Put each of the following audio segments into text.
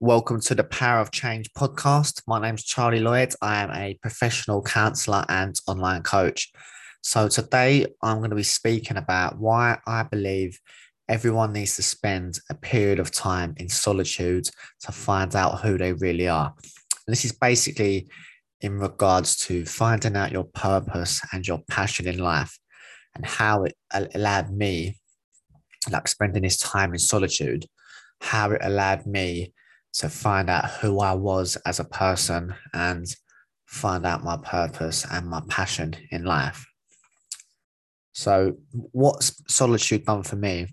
Welcome to the Power of Change podcast. My name's Charlie Lloyd. I am a professional counsellor and online coach. So today I'm going to be speaking about why I believe everyone needs to spend a period of time in solitude to find out who they really are. And this is basically in regards to finding out your purpose and your passion in life and how it allowed me, like spending this time in solitude, how it allowed me to find out who I was as a person and find out my purpose and my passion in life. So what's solitude done for me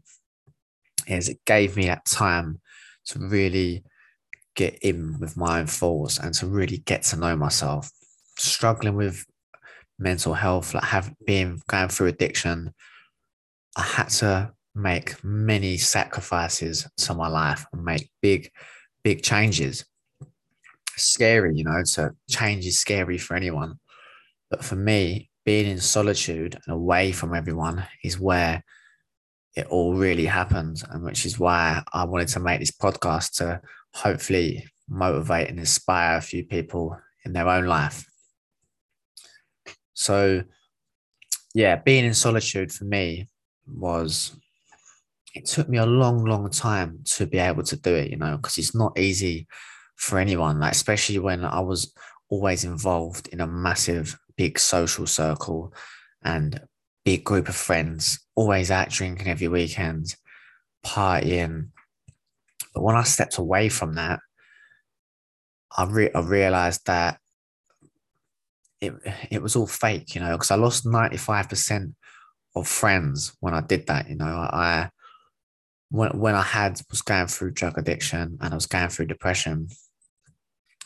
is it gave me that time to really get in with my own thoughts and to really get to know myself. Struggling with mental health, like going through addiction, I had to make many sacrifices to my life and make big changes. Scary, so change is scary for anyone. But for me, being in solitude and away from everyone is where it all really happened, and which is why I wanted to make this podcast to hopefully motivate and inspire a few people in their own life. So, yeah, being in solitude for me was... it took me a long time to be able to do it, because it's not easy for anyone, like especially when I was always involved in a massive, big social circle and big group of friends, always out drinking every weekend, partying. But when I stepped away from that, I realized that it was all fake, because I lost 95% of friends when I did that. When I was going through drug addiction and I was going through depression,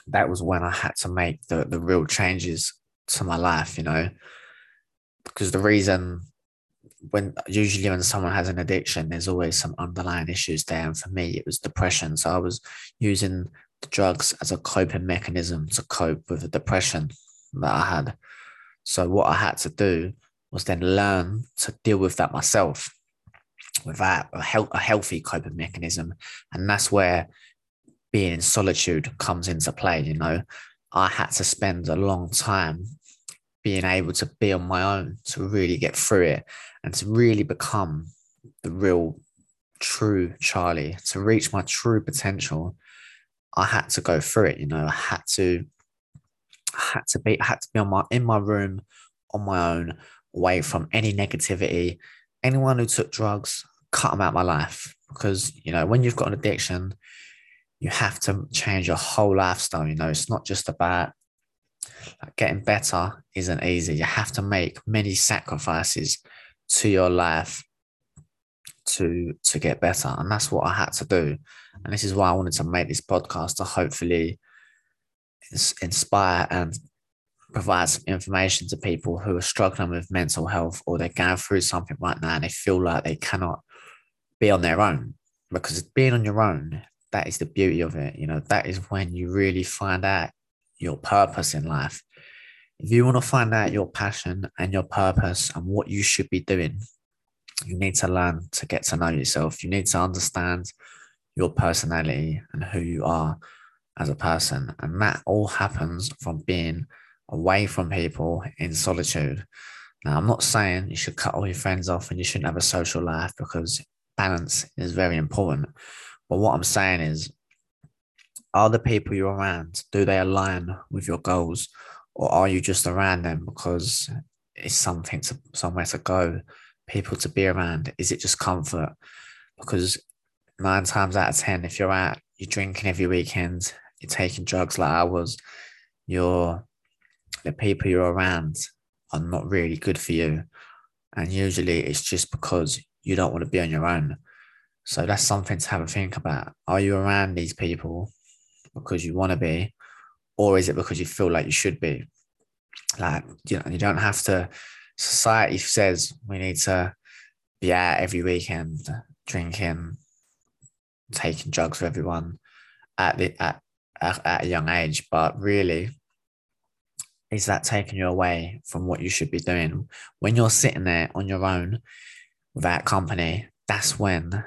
that was when I had to make the real changes to my life, because the reason when someone has an addiction, there's always some underlying issues there. And for me, it was depression. So I was using the drugs as a coping mechanism to cope with the depression that I had. So what I had to do was then learn to deal with that myself, without a healthy coping mechanism. And that's where being in solitude comes into play. I had to spend a long time being able to be on my own to really get through it and to really become the real true Charlie. To reach my true potential, I had to go through it. I had to be in my room on my own, away from any negativity, anyone who took drugs. Cut them out of my life, because when you've got an addiction, you have to change your whole lifestyle. It's not just about getting better, isn't easy. You have to make many sacrifices to your life to get better, and that's what I had to do. And this is why I wanted to make this podcast, to hopefully inspire and provide some information to people who are struggling with mental health, or they're going through something right now and they feel like they cannot be on their own. Because being on your own, that is the beauty of it. That is when you really find out your purpose in life. If you want to find out your passion and your purpose and what you should be doing, you need to learn to get to know yourself. You need to understand your personality and who you are as a person. And that all happens from being away from people in solitude. Now, I'm not saying you should cut all your friends off and you shouldn't have a social life, because balance is very important. But what I'm saying is, are the people you're around, do they align with your goals, or are you just around them because it's somewhere to go, people to be around? Is it just comfort? Because 9 times out of 10, if you're out, you're drinking every weekend, you're taking drugs like I was, the people you're around are not really good for you. And usually it's just because you don't want to be on your own. So that's something to have a think about. Are you around these people because you want to be, or is it because you feel like you should be? You don't have to. Society says we need to be out every weekend, drinking, taking drugs with everyone at a young age. But really, is that taking you away from what you should be doing? When you're sitting there on your own without company, that's when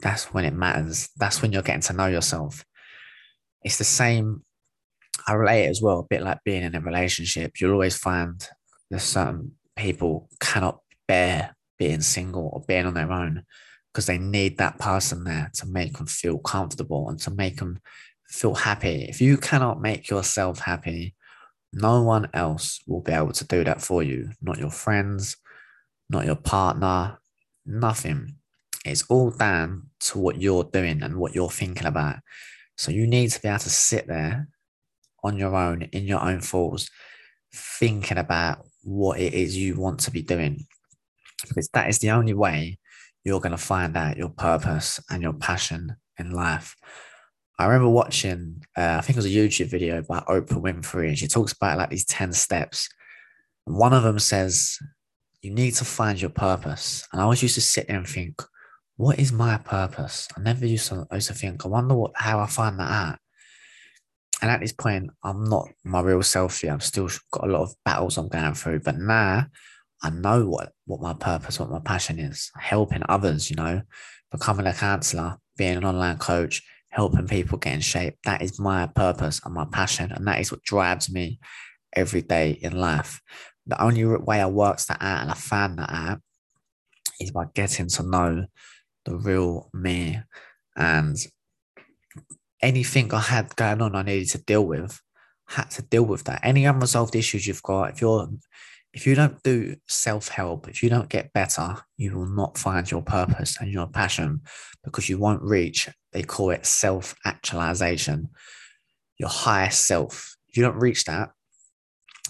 it matters. That's when you're getting to know yourself. it's the same. I relate it as well, a bit like being in a relationship. You'll always find that some people cannot bear being single or being on their own because they need that person there to make them feel comfortable and to make them feel happy. If you cannot make yourself happy, no one else will be able to do that for you. Not your friends, not your partner, nothing. It's all down to what you're doing and what you're thinking about. So you need to be able to sit there on your own, in your own thoughts, thinking about what it is you want to be doing. Because that is the only way you're going to find out your purpose and your passion in life. I remember watching, I think it was a YouTube video by Oprah Winfrey, and she talks about like these 10 steps. And one of them says, you need to find your purpose. And I always used to sit there and think, what is my purpose? I never used to think, I wonder how I find that out. And at this point, I'm not my real self yet. I've still got a lot of battles I'm going through. But now I know what my purpose, what my passion is. Helping others, you know, becoming a counsellor, being an online coach, helping people get in shape. That is my purpose and my passion. And that is what drives me every day in life. The only way I worked that out and I found that out is by getting to know the real me. And anything I had going on, I needed to deal with, had to deal with that. Any unresolved issues you've got, if you don't do self-help, if you don't get better, you will not find your purpose and your passion because you won't reach, they call it self-actualization, your highest self. If you don't reach that,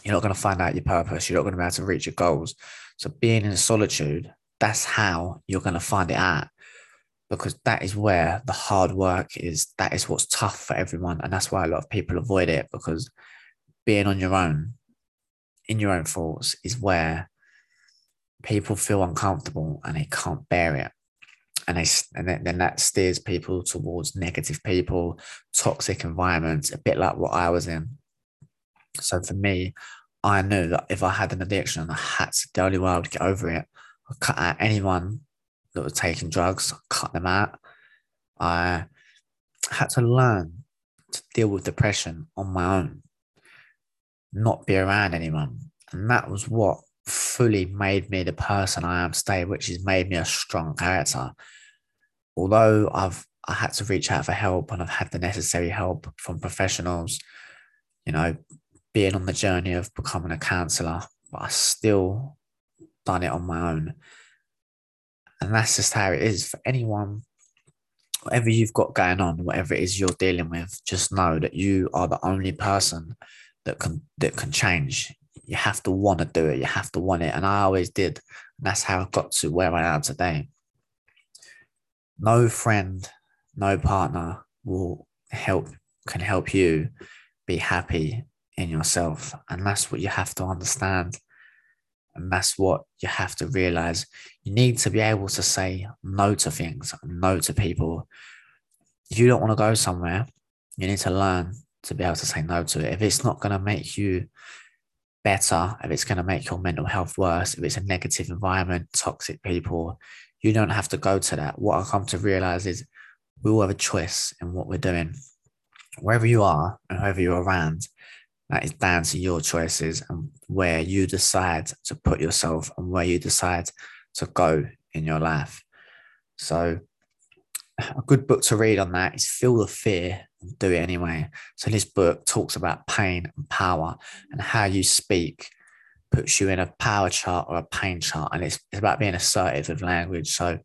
you're not going to find out your purpose. You're not going to be able to reach your goals. So being in solitude, that's how you're going to find it out. Because that is where the hard work is. That is what's tough for everyone. And that's why a lot of people avoid it, because being on your own, in your own thoughts, is where people feel uncomfortable and they can't bear it. And then that steers people towards negative people, toxic environments, a bit like what I was in. So for me, I knew that if I had an addiction, the only way I would get over it, I cut out anyone that were taking drugs, cut them out. I had to learn to deal with depression on my own, not be around anyone. And that was what fully made me the person I am today, which has made me a strong character. Although I had to reach out for help, and I've had the necessary help from professionals, you know, being on the journey of becoming a counsellor, but I still done it on my own. And that's just how it is for anyone. Whatever you've got going on, whatever it is you're dealing with, just know that you are the only person that can change. You have to want to do it. You have to want it. And I always did. And that's how I got to where I am today. No friend, no partner can help you be happy in yourself. And that's what you have to understand. And that's what you have to realize. You need to be able to say no to things, no to people. If you don't want to go somewhere, you need to learn to be able to say no to it. If it's not going to make you better, if it's going to make your mental health worse, if it's a negative environment, toxic people, you don't have to go to that. What I come to realize is we all have a choice in what we're doing. Wherever you are and whoever you're around, that is down to your choices and where you decide to put yourself and where you decide to go in your life. So a good book to read on that is Feel the Fear and Do It Anyway. So this book talks about pain and power, and how you speak puts you in a power chart or a pain chart. And it's about being assertive with language. So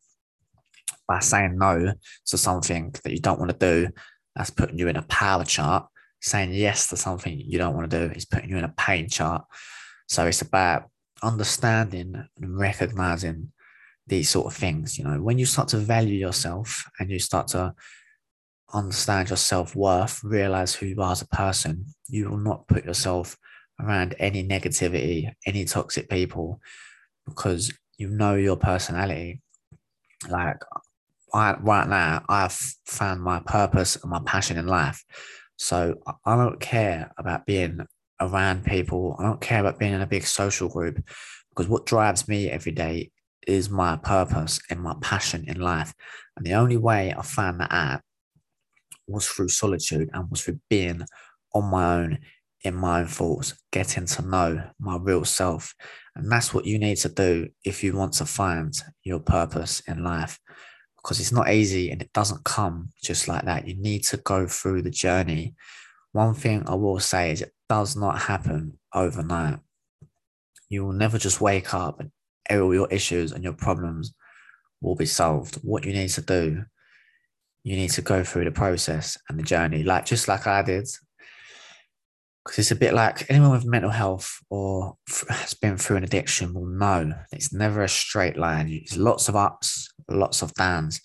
by saying no to something that you don't want to do, that's putting you in a power chart. Saying yes to something you don't want to do is putting you in a pain chart. So it's about understanding and recognizing these sort of things. You know, when you start to value yourself and you start to understand your self-worth, realize who you are as a person, you will not put yourself around any negativity, any toxic people, because you know your personality. Like right now, I've found my purpose and my passion in life. So I don't care about being around people. I don't care about being in a big social group, because what drives me every day is my purpose and my passion in life. And the only way I found that out was through solitude and was through being on my own, in my own thoughts, getting to know my real self. And that's what you need to do if you want to find your purpose in life, because it's not easy and it doesn't come just like that. You need to go through the journey. One thing I will say is it does not happen overnight. You will never just wake up and all your issues and your problems will be solved. What you need to do, you need to go through the process and the journey, like just like I did. Because it's a bit like anyone with mental health or has been through an addiction will know it's never a straight line. It's lots of ups, lots of downs.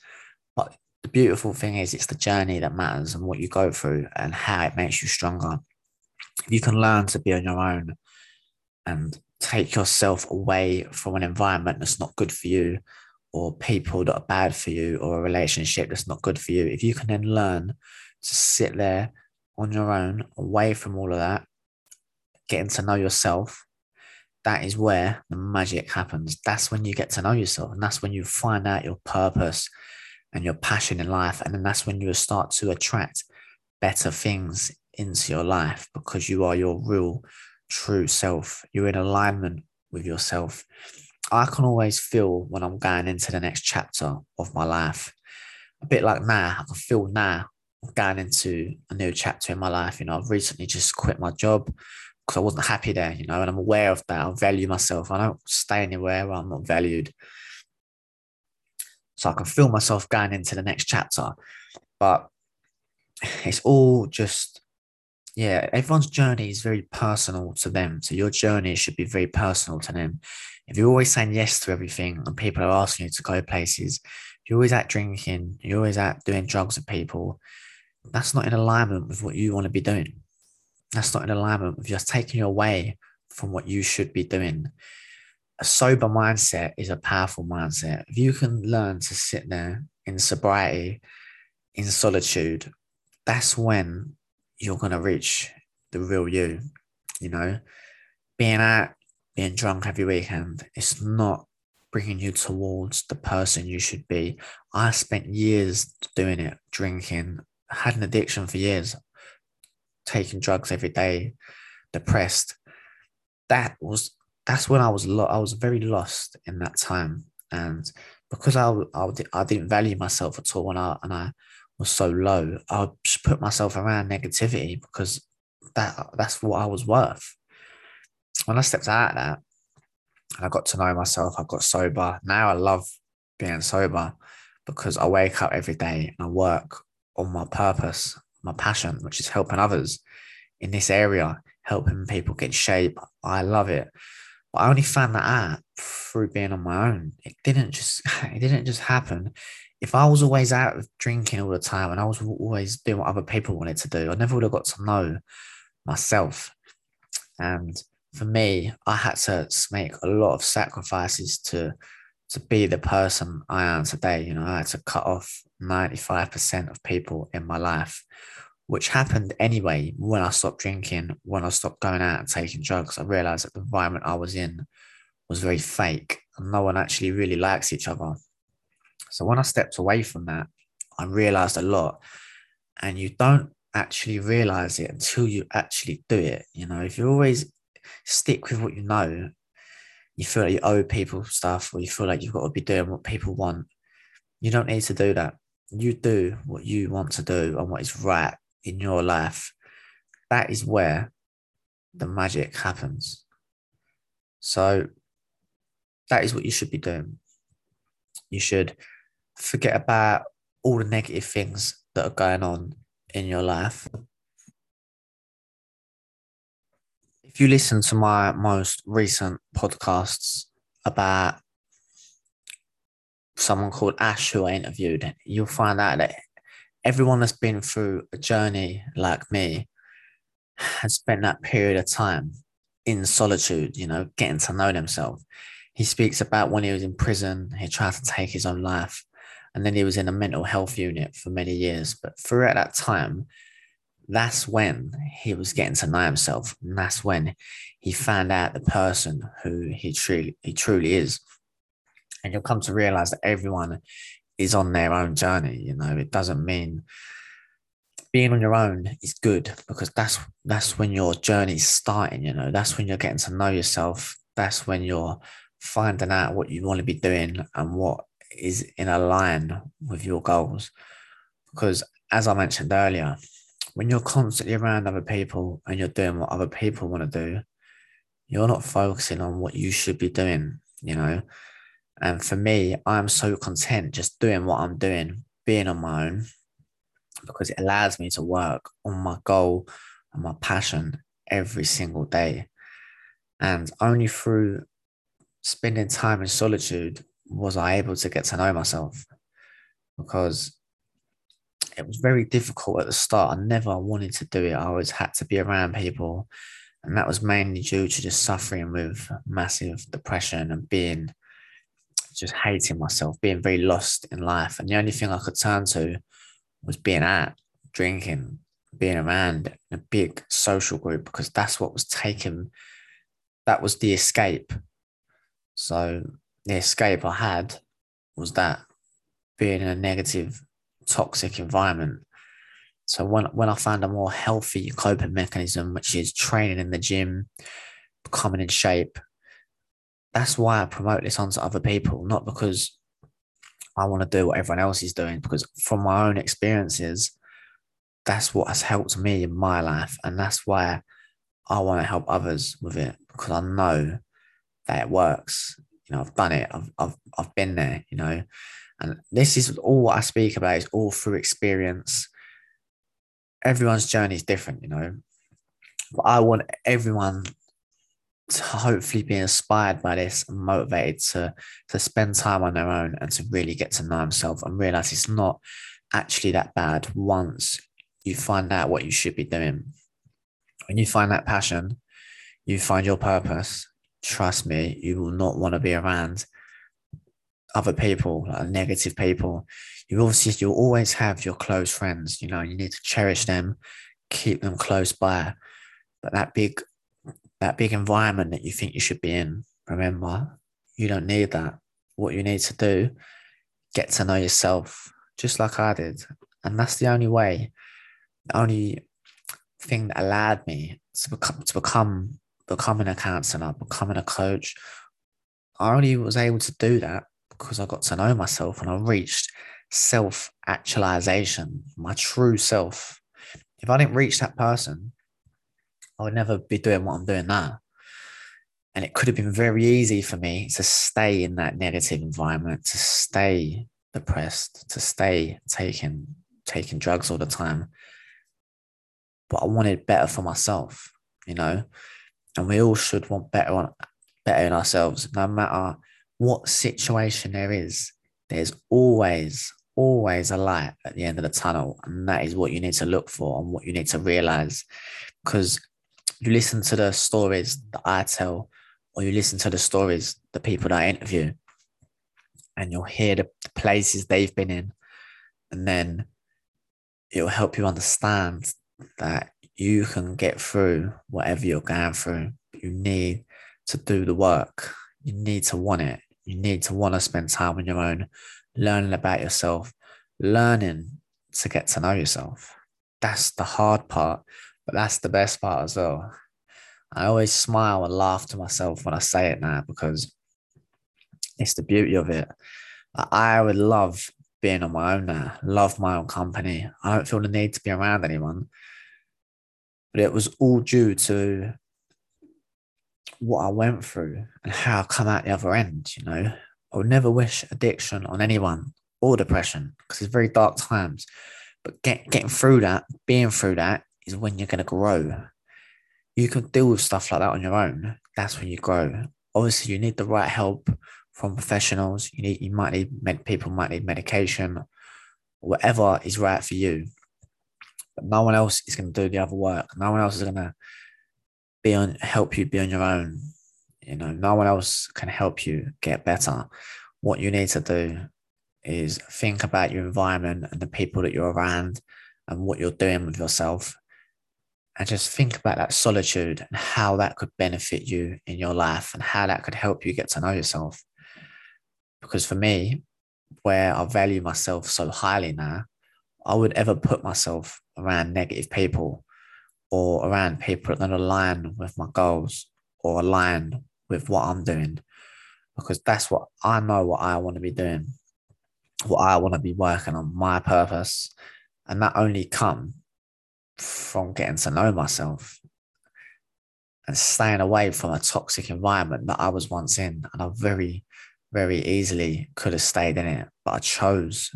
But the beautiful thing is it's the journey that matters and what you go through and how it makes you stronger. If you can learn to be on your own and take yourself away from an environment that's not good for you, or people that are bad for you, or a relationship that's not good for you, if you can then learn to sit there on your own, away from all of that, getting to know yourself, that is where the magic happens. That's when you get to know yourself, and that's when you find out your purpose and your passion in life. And then that's when you start to attract better things into your life, because you are your real, true self. You're in alignment with yourself. I can always feel when I'm going into the next chapter of my life, a bit like now. I can feel now going into a new chapter in my life. You know, I've recently just quit my job because I wasn't happy there, you know, and I'm aware of that. I value myself. I don't stay anywhere where I'm not valued. So I can feel myself going into the next chapter. But it's all just, yeah, everyone's journey is very personal to them. So your journey should be very personal to them. If you're always saying yes to everything and people are asking you to go places, you're always out drinking, you're always out doing drugs with people, that's not in alignment with what you want to be doing. That's not in alignment with just taking you away from what you should be doing. A sober mindset is a powerful mindset. If you can learn to sit there in sobriety, in solitude, that's when you're going to reach the real you. You know, being out, being drunk every weekend, it's not bringing you towards the person you should be. I spent years doing it, drinking, had an addiction for years, taking drugs every day, depressed. That's when I was very lost in that time. And because I didn't value myself at all, and I was so low, I just put myself around negativity because that's what I was worth. When I stepped out of that and I got to know myself, I got sober. Now I love being sober because I wake up every day and I work on my purpose, my passion, which is helping others in this area, helping people get in shape. I love it. But I only found that out through being on my own. It didn't just happen. If I was always out drinking all the time and I was always doing what other people wanted to do, I never would have got to know myself. And for me, I had to make a lot of sacrifices to be the person I am today. You know, I had to cut off 95% of people in my life, which happened anyway. When I stopped drinking, when I stopped going out and taking drugs, I realized that the environment I was in was very fake and no one actually really likes each other. So when I stepped away from that, I realized a lot. And you don't actually realize it until you actually do it. You know, if you always stick with what you know, you feel like you owe people stuff, or you feel like you've got to be doing what people want. You don't need to do that. You do what you want to do and what is right in your life. That is where the magic happens. So that is what you should be doing. You should forget about all the negative things that are going on in your life. If you listen to my most recent podcasts about someone called Ash, who I interviewed, you'll find out that everyone that's been through a journey like me has spent that period of time in solitude, you know, getting to know themselves. He speaks about when he was in prison, he tried to take his own life, and then he was in a mental health unit for many years. But throughout that time, that's when he was getting to know himself, and that's when he found out the person who he truly is. And you'll come to realize that everyone is on their own journey. You know, it doesn't mean being on your own is good, because that's when your journey's starting, you know, that's when you're getting to know yourself. That's when you're finding out what you want to be doing and what is in line with your goals. Because as I mentioned earlier, when you're constantly around other people and you're doing what other people want to do, you're not focusing on what you should be doing, you know. And for me, I'm so content just doing what I'm doing, being on my own, because it allows me to work on my goal and my passion every single day. And only through spending time in solitude was I able to get to know myself, because it was very difficult at the start. I never wanted to do it. I always had to be around people. And that was mainly due to just suffering with massive depression and being just hating myself, being very lost in life. And the only thing I could turn to was being out, drinking, being around in a big social group, because that's what was taken. That was the escape. So the escape I had was that, being in a negative, toxic environment. So when I found a more healthy coping mechanism, which is training in the gym, becoming in shape, that's why I promote this onto other people, not because I want to do what everyone else is doing, because from my own experiences, that's what has helped me in my life. And that's why I want to help others with it, because I know that it works. You know, I've done it. I've been there, you know, and this is all what I speak about is all through experience. Everyone's journey is different, you know, but I want everyone to hopefully be inspired by this and motivated to spend time on their own and to really get to know themselves and realize it's not actually that bad once you find out what you should be doing. When you find that passion, you find your purpose, trust me, you will not want to be around other people, like negative people. You'll always have your close friends, you know, you need to cherish them, keep them close by. But that big environment that you think you should be in, remember, you don't need that. What you need to do, get to know yourself, just like I did. And that's the only way, the only thing that allowed me to becoming a counselor, becoming a coach. I only was able to do that because I got to know myself and I reached self-actualization, my true self. If I didn't reach that person, I would never be doing what I'm doing now. And it could have been very easy for me to stay in that negative environment, to stay depressed, to stay taking drugs all the time. But I wanted better for myself, you know, and we all should want better in ourselves. No matter what situation there is, there's always a light at the end of the tunnel. And that is what you need to look for and what you need to realize. Because you listen to the stories that I tell, or you listen to the stories, the people that I interview, and you'll hear the places they've been in. And then it'll help you understand that you can get through whatever you're going through. You need to do the work. You need to want it. You need to want to spend time on your own, learning about yourself, learning to get to know yourself. That's the hard part, but that's the best part as well. I always smile and laugh to myself when I say it now, because it's the beauty of it. I would love being on my own now, love my own company. I don't feel the need to be around anyone. But it was all due to what I went through and how I come out the other end, you know. I would never wish addiction on anyone, or depression, because it's very dark times. But getting through that, being through that, is when you're going to grow. You can deal with stuff like that on your own. That's when you grow. Obviously, you need the right help from professionals. People might need medication, whatever is right for you. But no one else is going to do the other work. No one else is going to help you be on your own. You know, no one else can help you get better. What you need to do is think about your environment and the people that you're around and what you're doing with yourself. And just think about that solitude and how that could benefit you in your life and how that could help you get to know yourself. Because for me, where I value myself so highly now, I would ever put myself around negative people or around people that don't align with my goals or align with what I'm doing, because that's what I know, what I want to be doing, what I want to be working on, my purpose. And that only come from getting to know myself and staying away from a toxic environment that I was once in. And I very, very easily could have stayed in it, but I chose.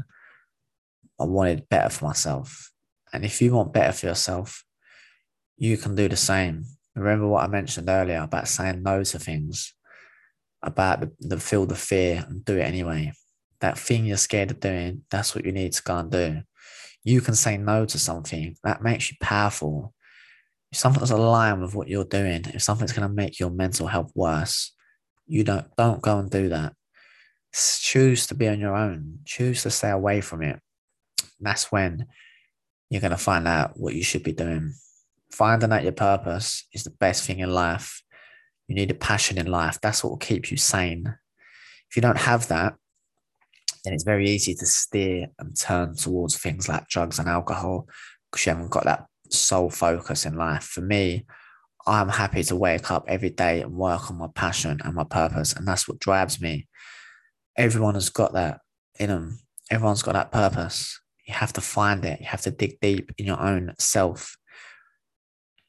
I wanted better for myself. And if you want better for yourself, you can do the same. Remember what I mentioned earlier about saying no to things, about the feel the fear and do it anyway. That thing you're scared of doing, that's what you need to go and do. You can say no to something that makes you powerful. If something's aligned with what you're doing, if something's going to make your mental health worse, you don't go and do that. Choose to be on your own. Choose to stay away from it. And that's when you're going to find out what you should be doing. Finding out your purpose is the best thing in life. You need a passion in life. That's what will keep you sane. If you don't have that, then it's very easy to steer and turn towards things like drugs and alcohol, because you haven't got that sole focus in life. For me, I'm happy to wake up every day and work on my passion and my purpose, and that's what drives me. Everyone has got that in them. Everyone's got that purpose. You have to find it. You have to dig deep in your own self.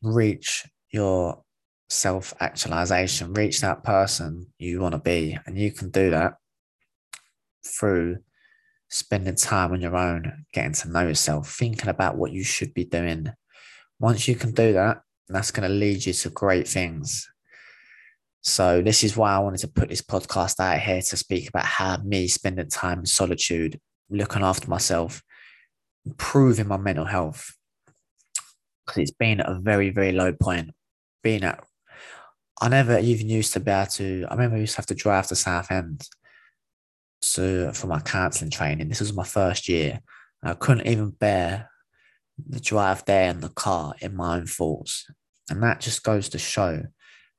Reach your self-actualization. Reach that person you want to be, and you can do that through spending time on your own, getting to know yourself, thinking about what you should be doing. Once you can do that, that's going to lead you to great things. So this is why I wanted to put this podcast out here, to speak about how me spending time in solitude, looking after myself, improving my mental health, because it's been at a very, very low point. I never even used to be able to, I remember I used to have to drive to Southend for my counselling training. This was my first year. I couldn't even bear the drive there in the car in my own thoughts. And that just goes to show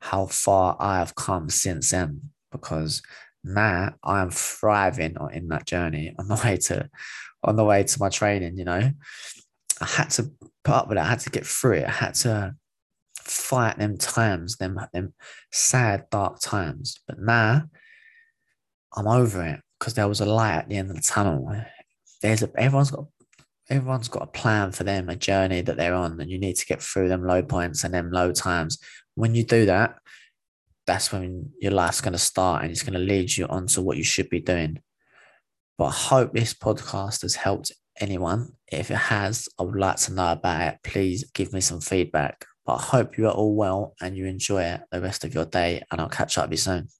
how far I have come since then, because now I am thriving in that journey on the way to my training, you know. I had to put up with it. I had to get through it. I had to fight them times, them sad, dark times. But now I'm over it, because there was a light at the end of the tunnel. Everyone's got a plan for them, a journey that they're on, and you need to get through them low points and them low times. When you do that, that's when your life's going to start, and it's going to lead you onto what you should be doing. But I hope this podcast has helped anyone. If it has, I would like to know about it. Please give me some feedback. But I hope you are all well and you enjoy the rest of your day, and I'll catch up with you soon.